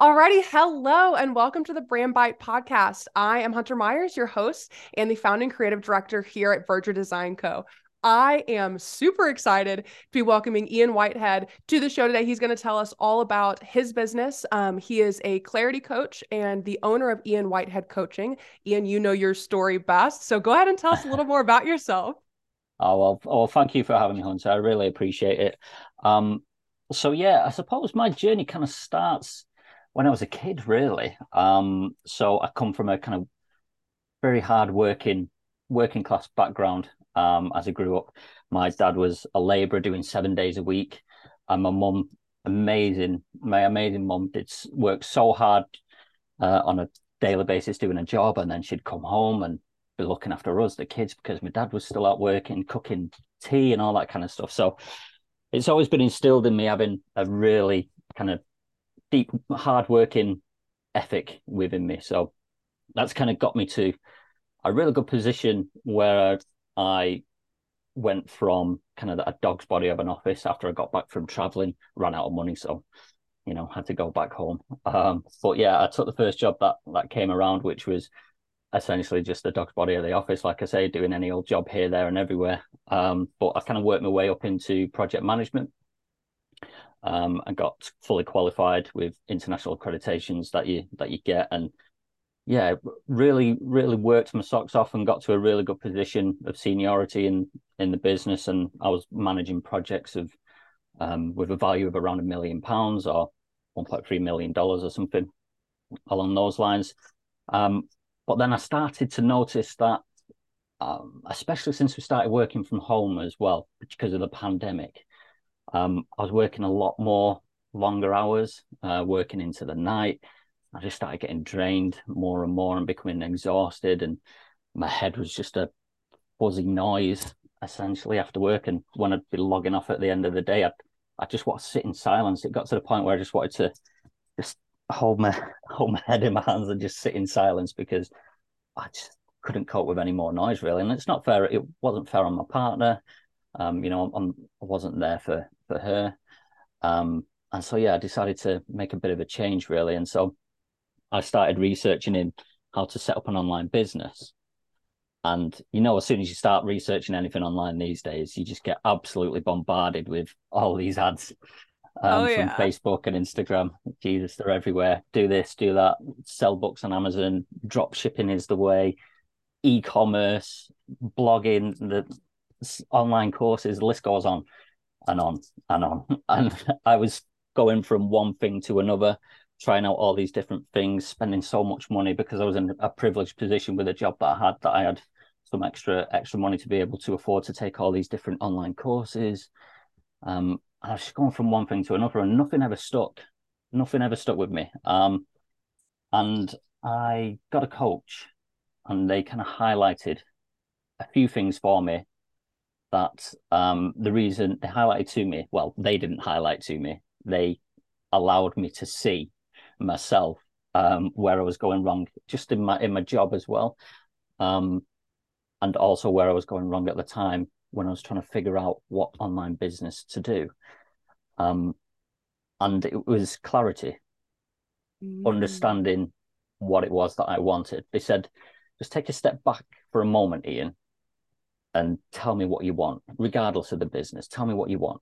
Alrighty, hello and welcome to the Brand Bite podcast. I am Hunter Myers, your host and the founding creative director here at Verve Design Co. I am super excited to be welcoming Ian Whitehead to the show today. He's going to tell us all about his business. He is a clarity coach and the owner of Ian Whitehead Coaching. Ian, you know your story best, so go ahead and tell us a little more about yourself. Oh well, thank you for having me, Hunter. I really appreciate it. I suppose my journey kind of starts when I was a kid, really. So I come from a kind of very hard working class background. As I grew up, my dad was a labourer doing 7 days a week, and my mum, my amazing mum, did work so hard on a daily basis doing a job, and then she'd come home and be looking after us, the kids, because my dad was still out working, cooking tea and all that kind of stuff. So it's always been instilled in me having a really kind of deep, hard-working ethic within me. So that's kind of got me to a really good position where I went from kind of a dog's body of an office after I got back from traveling, ran out of money. So, you know, had to go back home. But yeah, I took the first job that came around, which was essentially just the dog's body of the office. Like I say, doing any old job here, there and everywhere. But I kind of worked my way up into project management. I got fully qualified with international accreditations that you get, and yeah, really worked my socks off and got to a really good position of seniority in the business. And I was managing projects of with a value of around £1 million or $1.3 million or something along those lines. But then I started to notice that, especially since we started working from home as well, because of the pandemic. I was working a lot more longer hours, working into the night. I just started getting drained more and more and becoming exhausted. And my head was just a fuzzy noise, essentially, after work. And when I'd be logging off at the end of the day, I just want to sit in silence. It got to the point where I just wanted to just hold my head in my hands and just sit in silence, because I just couldn't cope with any more noise, really. And it's not fair. It wasn't fair on my partner. I wasn't there for her. And so, yeah, I decided to make a bit of a change, really. And so I started researching in how to set up an online business. And, you know, as soon as you start researching anything online these days, you just get absolutely bombarded with all these ads from Facebook and Instagram. Jesus, they're everywhere. Do this, do that. Sell books on Amazon. Drop shipping is the way. E-commerce, blogging, the online courses, the list goes on and on and on. And I was going from one thing to another, trying out all these different things, spending so much money, because I was in a privileged position with a job that I had some extra money to be able to afford to take all these different online courses. I was just going from one thing to another, and nothing ever stuck with me. And I got a coach, and they kind of highlighted a few things for me that the reason they highlighted to me, well, they didn't highlight to me, they allowed me to see myself where I was going wrong, just in my job as well, and also where I was going wrong at the time when I was trying to figure out what online business to do. And it was clarity, understanding what it was that I wanted. They said, just take a step back for a moment, Ian, and tell me what you want, regardless of the business. Tell me what you want.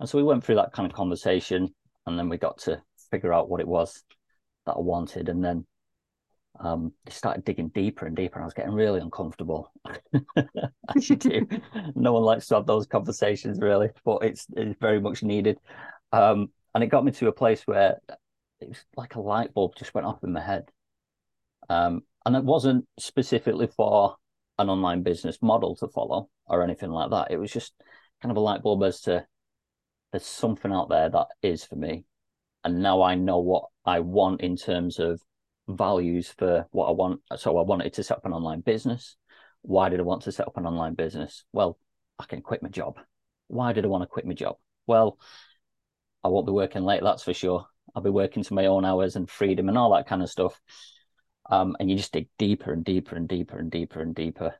And so we went through that kind of conversation, and then we got to figure out what it was that I wanted. And then they started digging deeper and deeper, and I was getting really uncomfortable. As you do. No one likes to have those conversations, really, but it's very much needed. And it got me to a place where it was like a light bulb just went off in my head. And it wasn't specifically for an online business model to follow or anything like that. It was just kind of a light bulb as to there's something out there that is for me. And now I know what I want in terms of values for what I want. So I wanted to set up an online business. Why did I want to set up an online business? Well, I can quit my job. Why did I want to quit my job? Well, I won't be working late, that's for sure. I'll be working to my own hours and freedom and all that kind of stuff. And you just dig deeper and deeper and deeper and deeper and deeper.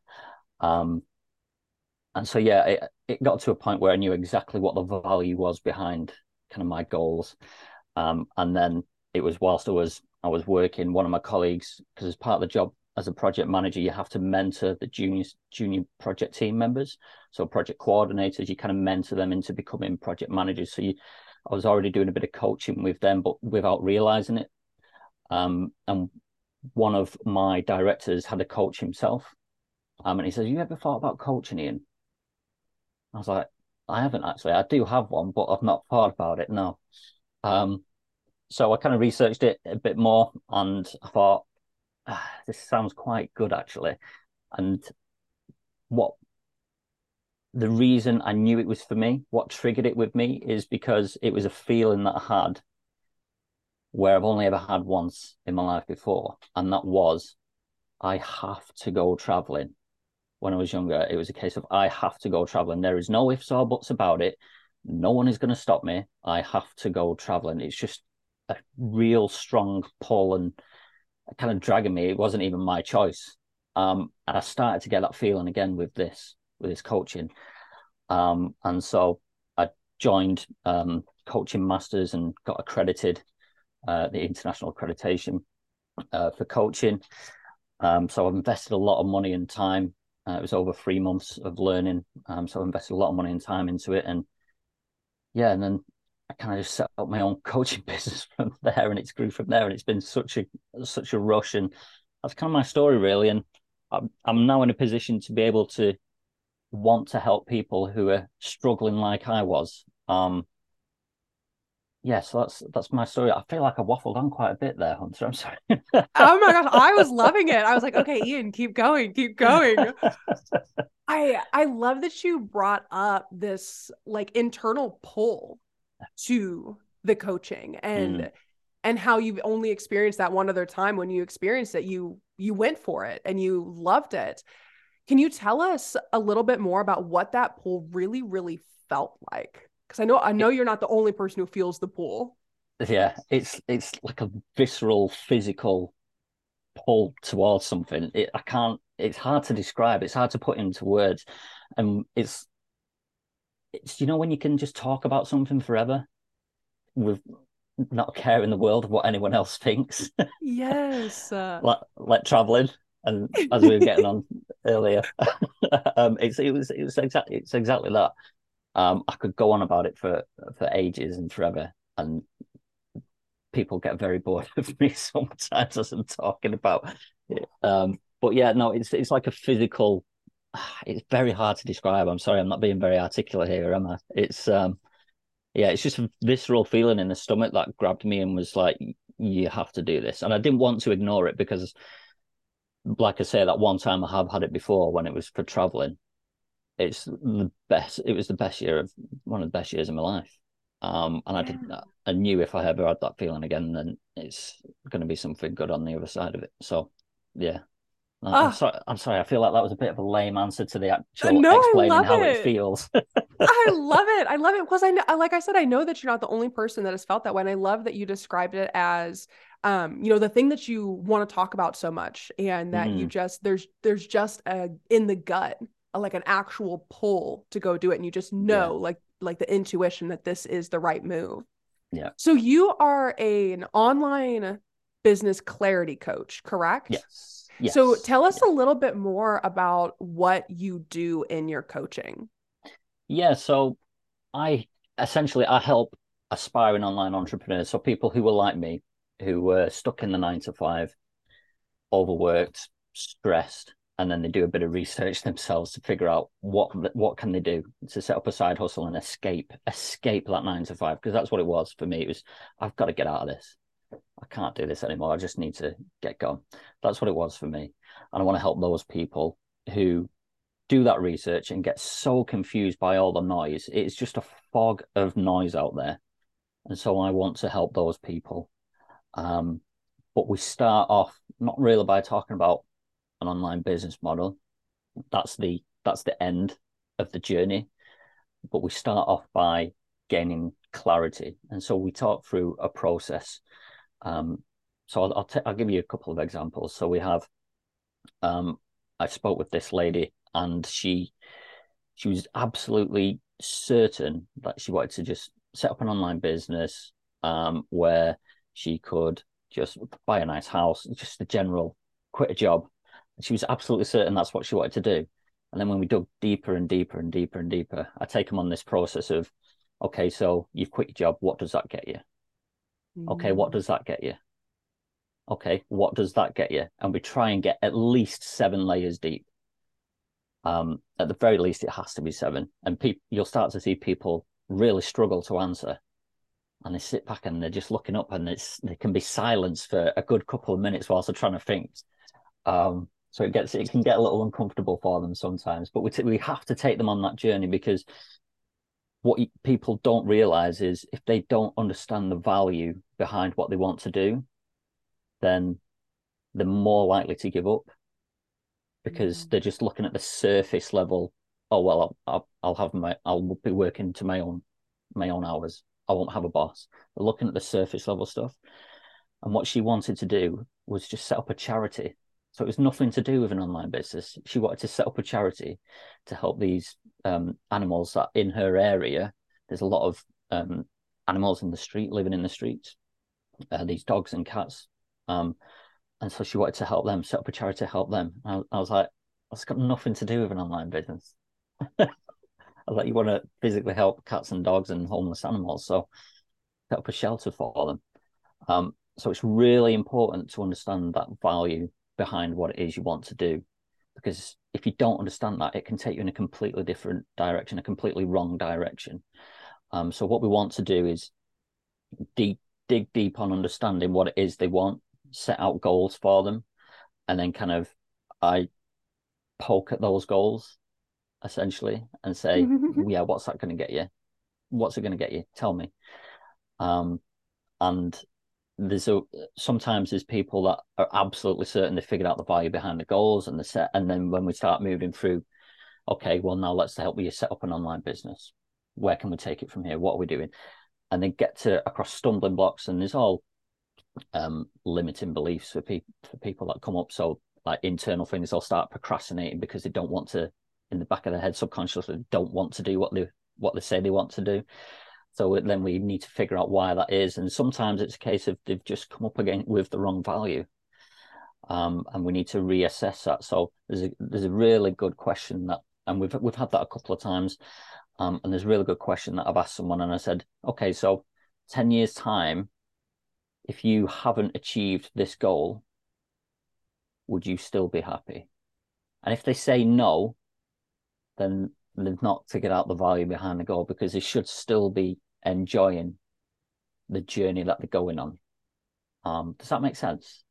And so, yeah, it got to a point where I knew exactly what the value was behind kind of my goals. And then it was whilst I was working, one of my colleagues, because as part of the job as a project manager, you have to mentor the junior project team members. So project coordinators, you kind of mentor them into becoming project managers. So I was already doing a bit of coaching with them, but without realizing it. And one of my directors had a coach himself. And he says, "You ever thought about coaching, Ian?" I was like, "I haven't actually. I do have one, but I've not thought about it, no." So I kind of researched it a bit more, and I thought, this sounds quite good, actually. And the reason I knew it was for me, what triggered it with me, is because it was a feeling that I had where I've only ever had once in my life before. And that was, I have to go traveling. When I was younger, it was a case of, I have to go traveling. There is no ifs or buts about it. No one is going to stop me. I have to go traveling. It's just a real strong pull and kind of dragging me. It wasn't even my choice. And I started to get that feeling again with this coaching. And so I joined Coaching Masters and got accredited, the international accreditation for coaching. So I've invested a lot of money and time. It was over 3 months of learning. So I invested a lot of money and time into it. And yeah, and then I kind of just set up my own coaching business from there, and it's grew from there, and it's been such a rush. And that's kind of my story, really. And I'm now in a position to be able to want to help people who are struggling like I was. Yeah, so that's my story. I feel like I waffled on quite a bit there, Hunter. I'm sorry. Oh my gosh, I was loving it. I was like, okay, Ian, keep going. I love that you brought up this like internal pull to the coaching and how you've only experienced that one other time. When you experienced it, you went for it and you loved it. Can you tell us a little bit more about what that pull really, really felt like? Because I know you're not the only person who feels the pull. Yeah, it's like a visceral, physical pull towards something. It's hard to describe. It's hard to put into words. And it's when you can just talk about something forever with not care in the world of what anyone else thinks. Yes. Like traveling. And as we were getting on earlier, it's exactly that. I could go on about it for ages and forever, and people get very bored of me sometimes as I'm talking about it. But yeah, no, it's like a physical. It's very hard to describe. I'm sorry, I'm not being very articulate here, am I? It's it's just a visceral feeling in the stomach that grabbed me and was like, you have to do this, and I didn't want to ignore it because, like I say, that one time I have had it before when it was for traveling. It was the best year of one of the best years of my life. And I knew if I ever had that feeling again, then it's going to be something good on the other side of it. So yeah. I'm sorry. I feel like that was a bit of a lame answer to the actual explaining how it feels. I love it. Because I know that you're not the only person that has felt that way. And I love that you described it as, the thing that you want to talk about so much, and that you just, there's just a, in the gut, like an actual pull to go do it. And you just know, like the intuition that this is the right move. Yeah. So you are an online business clarity coach, correct? Yes. So tell us a little bit more about what you do in your coaching. Yeah. So I help aspiring online entrepreneurs. So people who were like me, who were stuck in the 9 to 5, overworked, stressed, and then they do a bit of research themselves to figure out what can they do to set up a side hustle and escape that 9 to 5, because that's what it was for me. It was, I've got to get out of this. I can't do this anymore. I just need to get gone. That's what it was for me. And I want to help those people who do that research and get so confused by all the noise. It's just a fog of noise out there. And so I want to help those people. But we start off not really by talking about an online business model. That's the end of the journey. But we start off by gaining clarity, and so we talk through a process. So I'll give you a couple of examples. So we have, I spoke with this lady, and she was absolutely certain that she wanted to just set up an online business where She could just buy a nice house, just the general, quit a job. And she was absolutely certain that's what she wanted to do. And then when we dug deeper and deeper and deeper and deeper, I take them on this process of, okay, so you've quit your job. What does that get you? Okay, what does that get you? Okay, what does that get you? And we try and get at least 7 layers deep. At the very least, it has to be 7. And you'll start to see people really struggle to answer. And they sit back and they're just looking up, and they can be silenced for a good couple of minutes whilst they're trying to think. So it can get a little uncomfortable for them sometimes. But we have to take them on that journey, because what people don't realize is if they don't understand the value behind what they want to do, then they're more likely to give up, because they're just looking at the surface level. Oh, well, I'll be working to my own hours. I won't have a boss. They're looking at the surface level stuff. And what she wanted to do was just set up a charity. So it was nothing to do with an online business. She wanted to set up a charity to help these animals that in her area. There's a lot of animals in the street, living in the streets, these dogs and cats. And so she wanted to help them, set up a charity to help them. I was like, that's got nothing to do with an online business. I was like, you want to physically help cats and dogs and homeless animals, so set up a shelter for them. So it's really important to understand that value behind what it is you want to do, because if you don't understand that, it can take you in a completely different direction, a completely wrong direction. So what we want to do is dig deep on understanding what it is they want, set out goals for them, and then kind of I poke at those goals essentially and say, yeah, what's that going to get you? What's it going to get you? Tell me. And sometimes there's people that are absolutely certain they figured out the value behind the goals and the set, and then when we start moving through, okay, well now let's help you set up an online business. Where can we take it from here? What are we doing? And they get to across stumbling blocks, and there's all limiting beliefs for people that come up. So like internal things, they'll start procrastinating because they don't want to, in the back of their head subconsciously don't want to do what they say they want to do. So then we need to figure out why that is. And sometimes it's a case of they've just come up again with the wrong value. And we need to reassess that. So there's a really good question that, and we've had that a couple of times. And there's a really good question that I've asked someone, and I said, okay, so 10 years time, if you haven't achieved this goal, would you still be happy? And if they say no, then they've not figured out the value behind the goal, because they should still be enjoying the journey that they're going on. Does that make sense?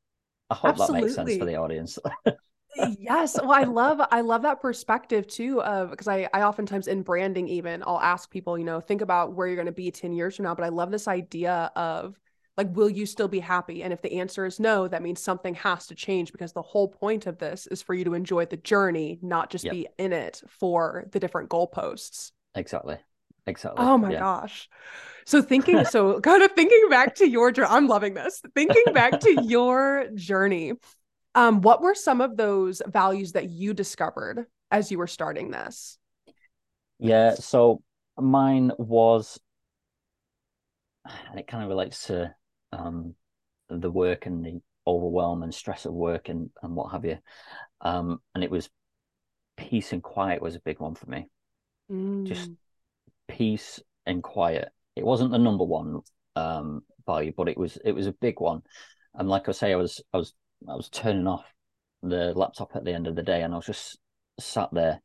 I hope Absolutely. That makes sense for the audience. Yes. Well, I love that perspective too, of because I oftentimes in branding, even I'll ask people, you know, think about where you're going to be 10 years from now. But I love this idea of like, will you still be happy? And if the answer is no, that means something has to change, because the whole point of this is for you to enjoy the journey, not just be in it for the different goalposts. Exactly. Oh my gosh. So kind of thinking back to your journey, I'm loving this. Thinking back to your journey, what were some of those values that you discovered as you were starting this? Yeah. So mine was, and it kind of relates to the work and the overwhelm and stress of work and what have you. And it was peace and quiet was a big one for me. Just peace and quiet. It wasn't the number one value, but it was a big one. And like I say, I was turning off the laptop at the end of the day, and I was just sat there,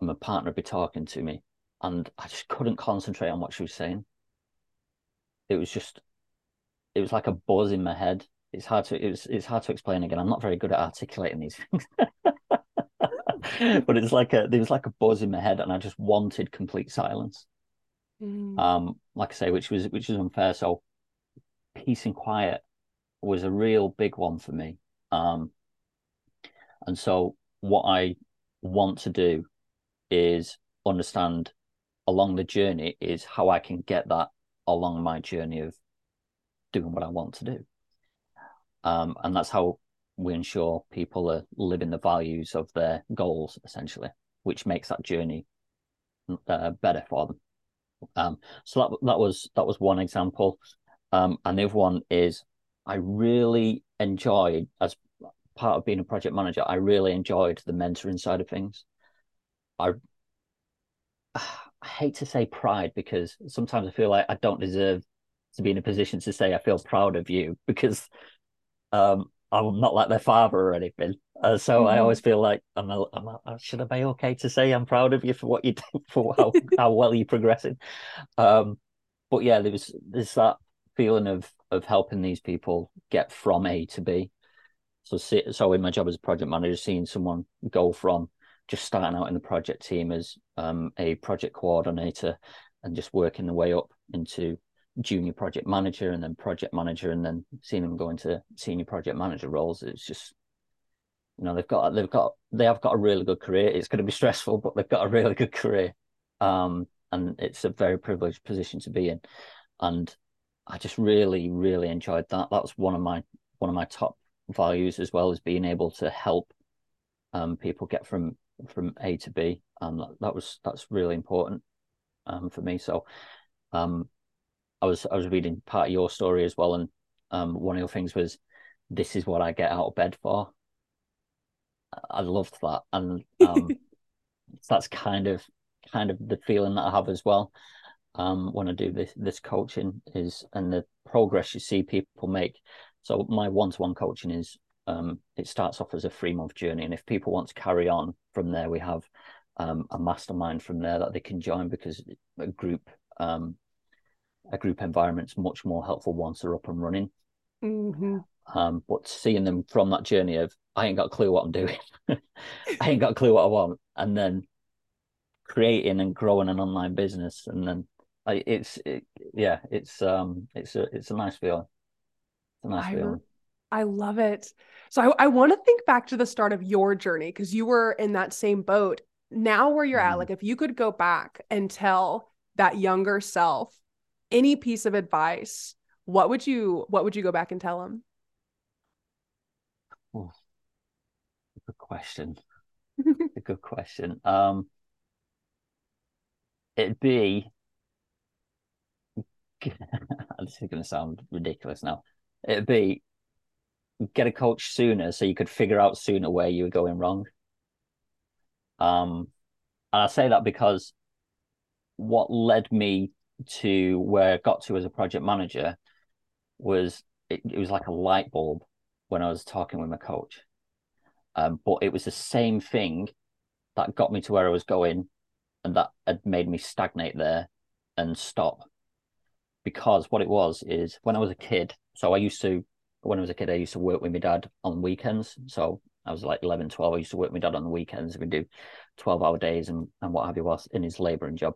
and my partner would be talking to me, and I just couldn't concentrate on what she was saying. It was like a buzz in my head. It's hard to explain again. I'm not very good at articulating these things, but there was like a buzz in my head, and I just wanted complete silence. Like I say, which is unfair. So peace and quiet was a real big one for me. And so what I want to do is understand along the journey is how I can get that along my journey of doing what I want to do. And that's how we ensure people are living the values of their goals, essentially, which makes that journey better for them. So that was one example. And the other one is I really enjoyed, as part of being a project manager, I really enjoyed the mentoring side of things. I hate to say pride, because sometimes I feel like I don't deserve to be in a position to say I feel proud of you, because I'm not like their father or anything. So I always feel like should I be okay to say I'm proud of you for what you do, for how well you're progressing? But yeah, there's that feeling of helping these people get from A to B. So in my job as a project manager, seeing someone go from just starting out in the project team as a project coordinator and just working the way up into junior project manager and then project manager, and then seeing them go into senior project manager roles, it's just, you know, they have got a really good career. It's going to be stressful, but they've got a really good career, and it's a very privileged position to be in. And I just really, really enjoyed that. That's one of my top values, as well as being able to help people get from A to B. And that's really important for me. So I was reading part of your story as well, and one of your things was, this is what I get out of bed for. I loved that, and that's kind of the feeling that I have as well when I do this coaching, is, and the progress you see people make. So my one-to-one coaching is, it starts off as a 3-month journey, and if people want to carry on from there, we have a mastermind from there that they can join, because a group environment's much more helpful once they're up and running. Mm-hmm. But seeing them from that journey of, I ain't got a clue what I'm doing, I ain't got a clue what I want, and then creating and growing an online business, and then it's a nice feeling. It's a nice feeling. I love it. So I want to think back to the start of your journey, because you were in that same boat. Now where you're at, like, if you could go back and tell that younger self any piece of advice, what would you go back and tell them? Oh, good question. A good question. It'd be, this is going to sound ridiculous now, it'd be, get a coach sooner so you could figure out sooner where you were going wrong. And I say that because what led me to where I got to as a project manager was, it was like a light bulb when I was talking with my coach. But it was the same thing that got me to where I was going, and that had made me stagnate there and stop. Because what it was is, when I was a kid, I used to work with my dad on weekends. So I was like 11, 12. I used to work with my dad on the weekends, and we'd do 12-hour days and what have you, whilst in his labouring job.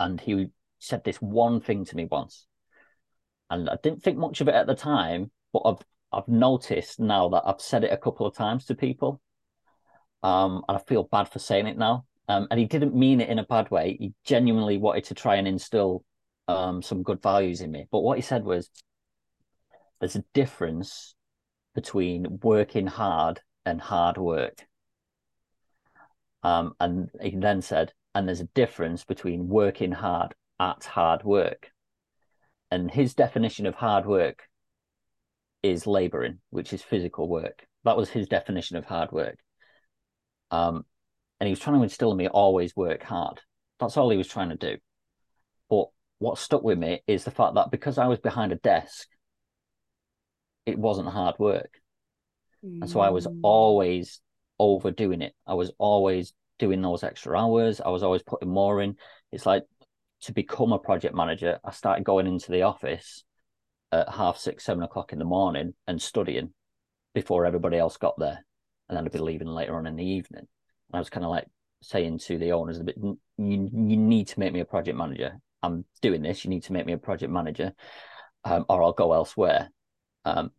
And he said this one thing to me once, and I didn't think much of it at the time, but I've noticed now that I've said it a couple of times to people, and I feel bad for saying it now. And he didn't mean it in a bad way. He genuinely wanted to try and instill some good values in me. But what he said was, there's a difference between working hard and hard work. And he then said, and there's a difference between working hard at hard work. And his definition of hard work is labouring, which is physical work. That was his definition of hard work. And he was trying to instill in me, always work hard. That's all he was trying to do. But what stuck with me is the fact that because I was behind a desk, it wasn't hard work. And so I was always overdoing it. I was always doing those extra hours. I was always putting more in. It's like, to become a project manager, I started going into the office at 6:30, 7 o'clock in the morning and studying before everybody else got there. And then I'd be leaving later on in the evening. And I was kind of like saying to the owners, you need to make me a project manager. I'm doing this. You need to make me a project manager, or I'll go elsewhere. And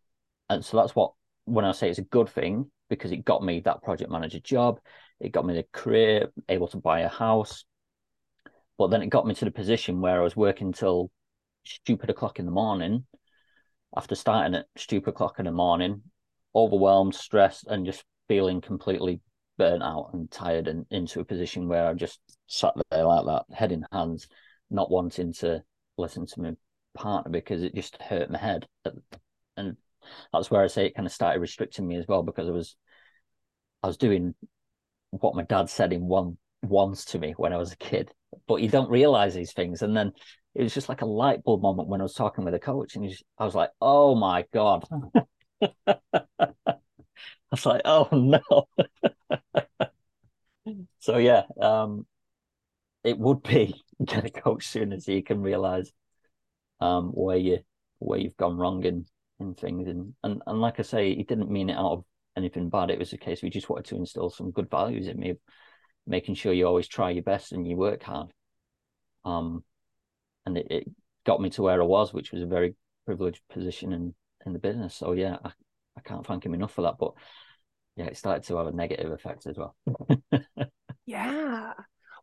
so that's what, when I say it's a good thing, because it got me that project manager job, it got me the career, able to buy a house. But then it got me to the position where I was working till stupid o'clock in the morning, after starting at stupid o'clock in the morning, overwhelmed, stressed, and just feeling completely burnt out and tired, and into a position where I just sat there like that, head in hands, not wanting to listen to my partner because it just hurt my head. And that's where I say it kind of started restricting me as well, because I was doing what my dad said in once to me when I was a kid, but you don't realize these things. And then it was just like a light bulb moment when I was talking with a coach, and I was like, oh my God. I was like, oh no. So yeah, it would be get a coach sooner so you can realize where you've gone wrong in things. And like I say, he didn't mean it out of anything bad. It was a case we just wanted to instill some good values in me, making sure you always try your best and you work hard. And it got me to where I was, which was a very privileged position in the business. So yeah, I can't thank him enough for that. But yeah, it started to have a negative effect as well. Yeah.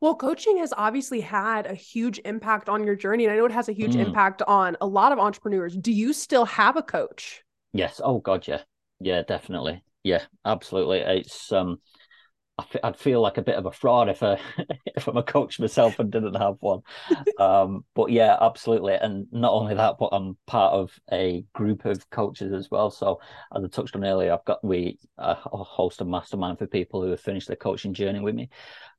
Well, coaching has obviously had a huge impact on your journey, and I know it has a huge impact on a lot of entrepreneurs. Do you still have a coach? Yes. Oh God, yeah. Yeah, definitely. Yeah, absolutely. It's I'd feel like a bit of a fraud if I'm a coach myself and didn't have one. But yeah, absolutely. And not only that, but I'm part of a group of coaches as well. So as I touched on earlier, I host a mastermind for people who have finished their coaching journey with me.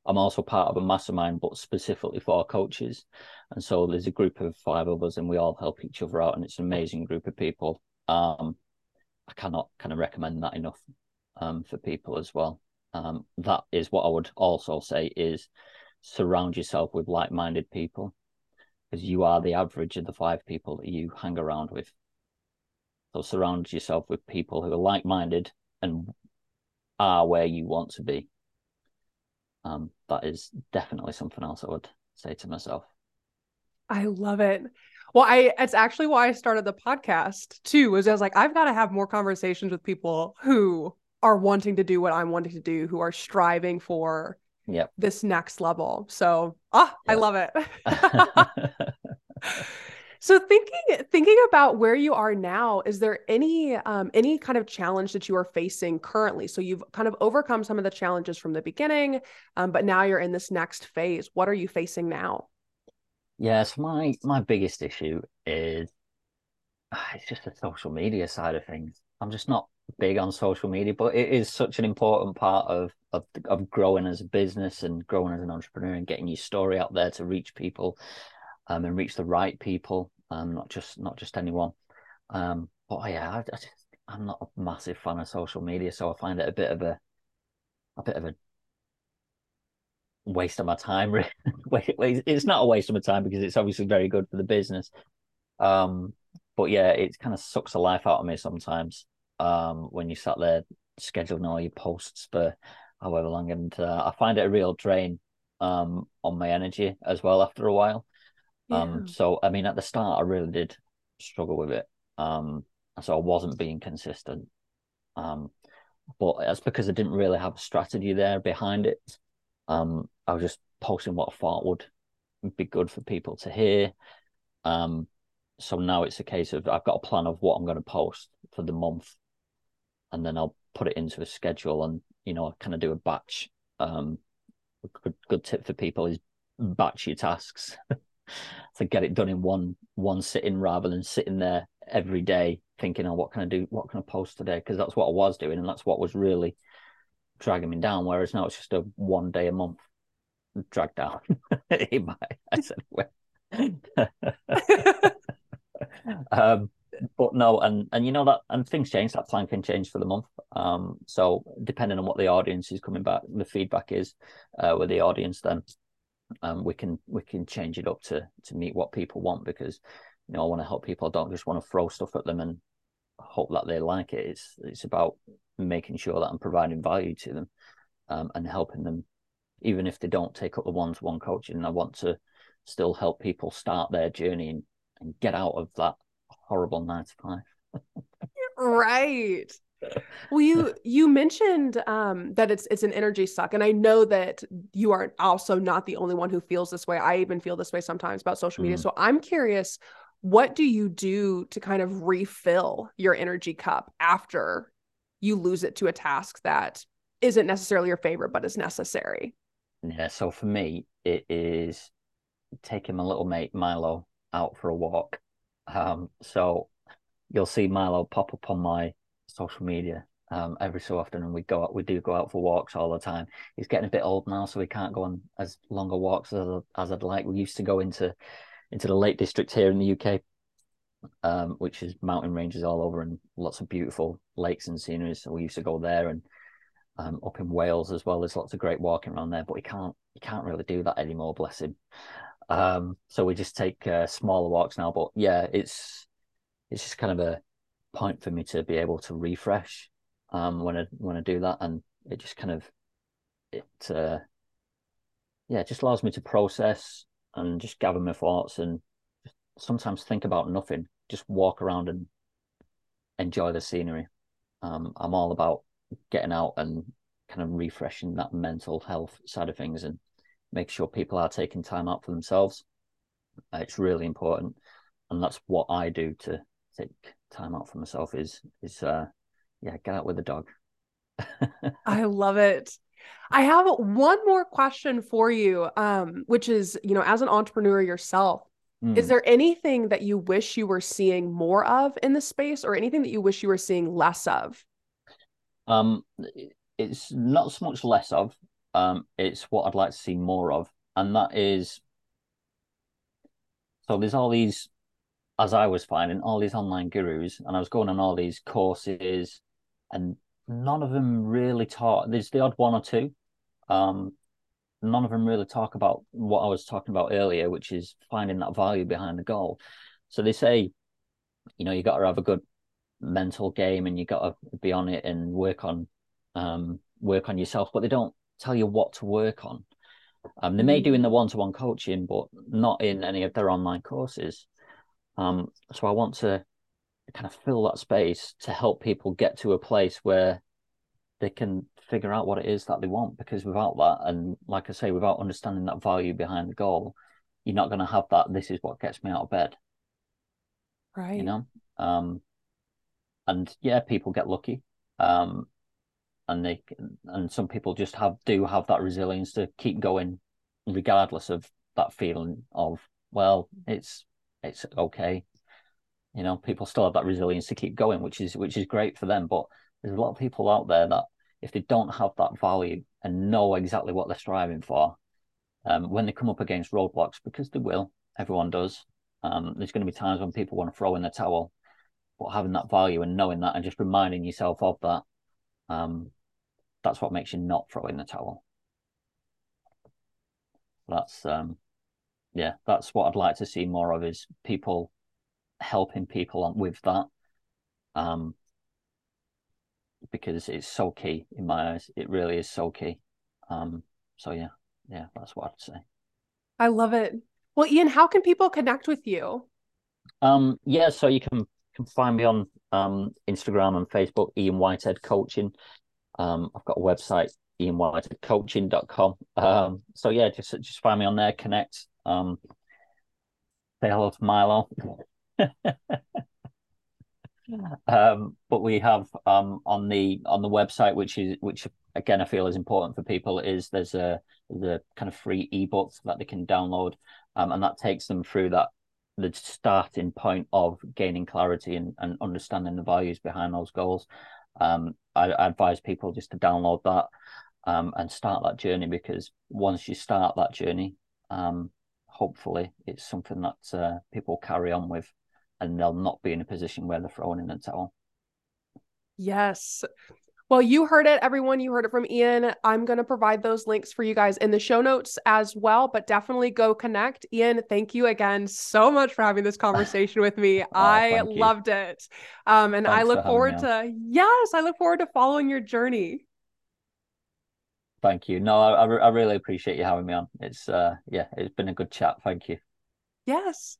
I'm also part of a mastermind, but specifically for coaches. And so there's a group of 5 of us, and we all help each other out. And it's an amazing group of people. I cannot kind of recommend that enough for people as well. That is what I would also say is surround yourself with like-minded people, because you are the average of the 5 people that you hang around with. So surround yourself with people who are like-minded and are where you want to be. That is definitely something else I would say to myself. I love it. Well, it's actually why I started the podcast too, was I was like, I've got to have more conversations with people who are wanting to do what I'm wanting to do, who are striving for this next level. So, I love it. So thinking about where you are now, is there any kind of challenge that you are facing currently? So you've kind of overcome some of the challenges from the beginning, but now you're in this next phase. What are you facing now? Yes, my biggest issue is it's just the social media side of things. I'm just not big on social media, but it is such an important part of growing as a business and growing as an entrepreneur and getting your story out there to reach people. And reach the right people, not just anyone. But yeah, I'm not a massive fan of social media, so I find it a bit of a waste of my time. It's not a waste of my time because it's obviously very good for the business. But yeah, it kind of sucks the life out of me sometimes. When you sat there scheduling all your posts for however long, and I find it a real drain on my energy as well after a while. So, I mean, at the start, I really did struggle with it. So I wasn't being consistent. But that's because I didn't really have a strategy there behind it. I was just posting what I thought would be good for people to hear. So now it's a case of I've got a plan of what I'm going to post for the month. And then I'll put it into a schedule and, you know, I kind of do a batch. A good tip for people is batch your tasks. To get it done in one sitting rather than sitting there every day thinking, oh, what can I do? What can I post today? Because that's what I was doing and that's what was really dragging me down. Whereas now it's just a one day a month drag down. In my eyes anyway. But no, and you know that, and things change, that plan can change for the month. So depending on what the audience is coming back, the feedback is with the audience then. We can change it up to meet what people want, because you know I want to help people. I don't just want to throw stuff at them and hope that they like it. It's about making sure that I'm providing value to them and helping them, even if they don't take up the one-to-one coaching. And I want to still help people start their journey and get out of that horrible 9 to 5. Right. Well, you mentioned that it's an energy suck. And I know that you are also not the only one who feels this way. I even feel this way sometimes about social media. So I'm curious, what do you do to kind of refill your energy cup after you lose it to a task that isn't necessarily your favorite, but is necessary? Yeah. So for me, it is taking my little mate, Milo, out for a walk So you'll see Milo pop up on my social media every so often, and we do go out for walks all the time. He's getting a bit old now, so we can't go on as longer walks as I'd like. We used to go into the Lake District here in the UK, which is mountain ranges all over and lots of beautiful lakes and sceneries. So we used to go there, and up in Wales as well, there's lots of great walking around there, but he can't really do that anymore, bless him. So we just take smaller walks now. But yeah, it's just kind of a point for me to be able to refresh when I do that, and it just kind of it just allows me to process and just gather my thoughts, and sometimes think about nothing, just walk around and enjoy the scenery. I'm all about getting out and kind of refreshing that mental health side of things, and make sure people are taking time out for themselves. It's really important, and that's what I do to take time out for myself is get out with the dog. I love it. I have one more question for you, which is, you know, as an entrepreneur yourself, is there anything that you wish you were seeing more of in the space, or anything that you wish you were seeing less of? It's not so much less of, it's what I'd like to see more of. And that is, so there's all these, as I was finding, all these online gurus, and I was going on all these courses, and none of them really taught. There's the odd one or two. None of them really talk about what I was talking about earlier, which is finding that value behind the goal. So they say, you know, you got to have a good mental game, and you got to be on it and work on yourself, but they don't tell you what to work on. They may do in the one-to-one coaching, but not in any of their online courses. So I want to kind of fill that space to help people get to a place where they can figure out what it is that they want, because without that, and like I say, without understanding that value behind the goal, you're not going to have that "this is what gets me out of bed," right? You know, and yeah, people get lucky, and some people just have that resilience to keep going regardless of that feeling of, well, it's okay. You know, people still have that resilience to keep going, which is great for them. But there's a lot of people out there that if they don't have that value and know exactly what they're striving for, when they come up against roadblocks, because they will, everyone does. There's going to be times when people want to throw in the towel, but having that value and knowing that and just reminding yourself of that, that's what makes you not throw in the towel. That's what I'd like to see more of, is people helping people with that, because it's so key in my eyes. It really is so key. So that's what I'd say. I love it. Well, Ian, how can people connect with you? So you can find me on Instagram and Facebook, Ian Whitehead Coaching. I've got a website, ianwhiteheadcoaching.com. So yeah, just find me on there, connect. Say hello to Milo. But we have on the website, which again I feel is important for people, is there's the kind of free ebook that they can download, and that takes them through the starting point of gaining clarity and understanding the values behind those goals. I advise people just to download that and start that journey, because once you start that journey, hopefully it's something that people carry on with, and they'll not be in a position where they're throwing in the towel. Yes. Well, you heard it, everyone. You heard it from Ian. I'm going to provide those links for you guys in the show notes as well, but definitely go connect. Ian, thank you again so much for having this conversation with me. I loved it. And I look forward to following your journey. Thank you. No, I really appreciate you having me on. It's been a good chat. Thank you. Yes.